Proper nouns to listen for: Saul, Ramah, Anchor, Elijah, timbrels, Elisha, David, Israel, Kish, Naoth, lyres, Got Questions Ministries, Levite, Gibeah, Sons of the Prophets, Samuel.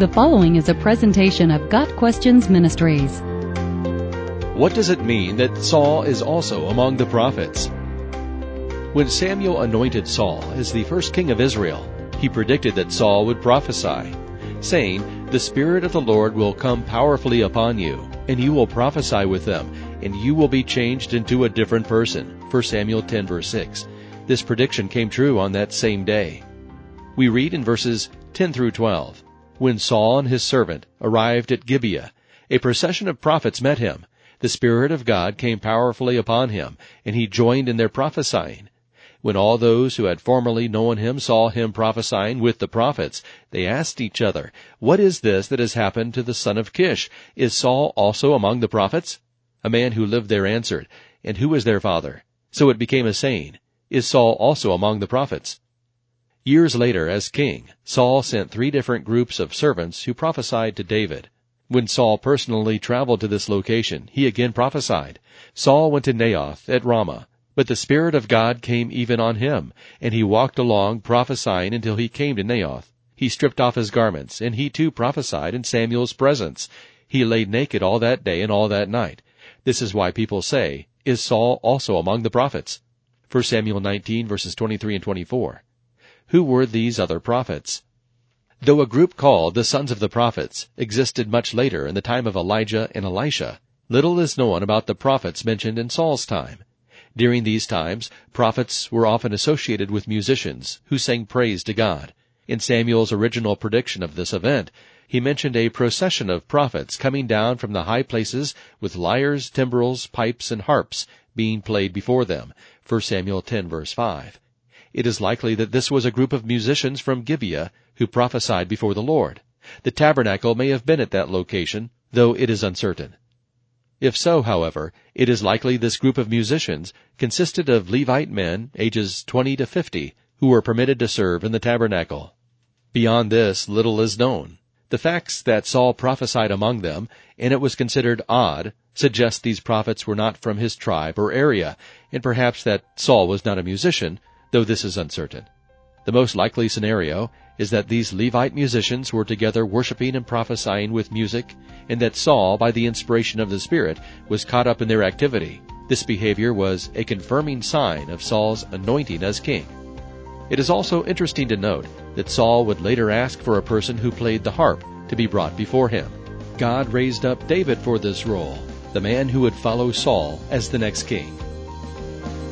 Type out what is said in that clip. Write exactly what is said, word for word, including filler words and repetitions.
The following is a presentation of Got Questions Ministries. What does it mean that Saul is also among the prophets? When Samuel anointed Saul as the first king of Israel, he predicted that Saul would prophesy, saying, "The Spirit of the Lord will come powerfully upon you, and you will prophesy with them, and you will be changed into a different person." First Samuel ten, verse six. This prediction came true on that same day. We read in verses ten through twelve, "When Saul and his servant arrived at Gibeah, a procession of prophets met him. The Spirit of God came powerfully upon him, and he joined in their prophesying. When all those who had formerly known him saw him prophesying with the prophets, they asked each other, 'What is this that has happened to the son of Kish? Is Saul also among the prophets?' A man who lived there answered, 'And who is their father?' So it became a saying, 'Is Saul also among the prophets?'" Years later, as king, Saul sent three different groups of servants who prophesied to David. When Saul personally traveled to this location, he again prophesied. Saul went to Naoth at Ramah, but the Spirit of God came even on him, and he walked along prophesying until he came to Naoth. He stripped off his garments, and he too prophesied in Samuel's presence. He lay naked all that day and all that night. This is why people say, "Is Saul also among the prophets?" First Samuel nineteen, verses twenty-three and twenty-four. Who were these other prophets? Though a group called the Sons of the Prophets existed much later in the time of Elijah and Elisha, little is known about the prophets mentioned in Saul's time. During these times, prophets were often associated with musicians who sang praise to God. In Samuel's original prediction of this event, he mentioned a procession of prophets coming down from the high places with lyres, timbrels, pipes, and harps being played before them. First Samuel ten, verse five. It is likely that this was a group of musicians from Gibeah who prophesied before the Lord. The tabernacle may have been at that location, though it is uncertain. If so, however, it is likely this group of musicians consisted of Levite men ages twenty to fifty who were permitted to serve in the tabernacle. Beyond this, little is known. The facts that Saul prophesied among them, and it was considered odd, suggest these prophets were not from his tribe or area, and perhaps that Saul was not a musician, though this is uncertain. The most likely scenario is that these Levite musicians were together worshiping and prophesying with music, and that Saul, by the inspiration of the Spirit, was caught up in their activity. This behavior was a confirming sign of Saul's anointing as king. It is also interesting to note that Saul would later ask for a person who played the harp to be brought before him. God raised up David for this role, the man who would follow Saul as the next king.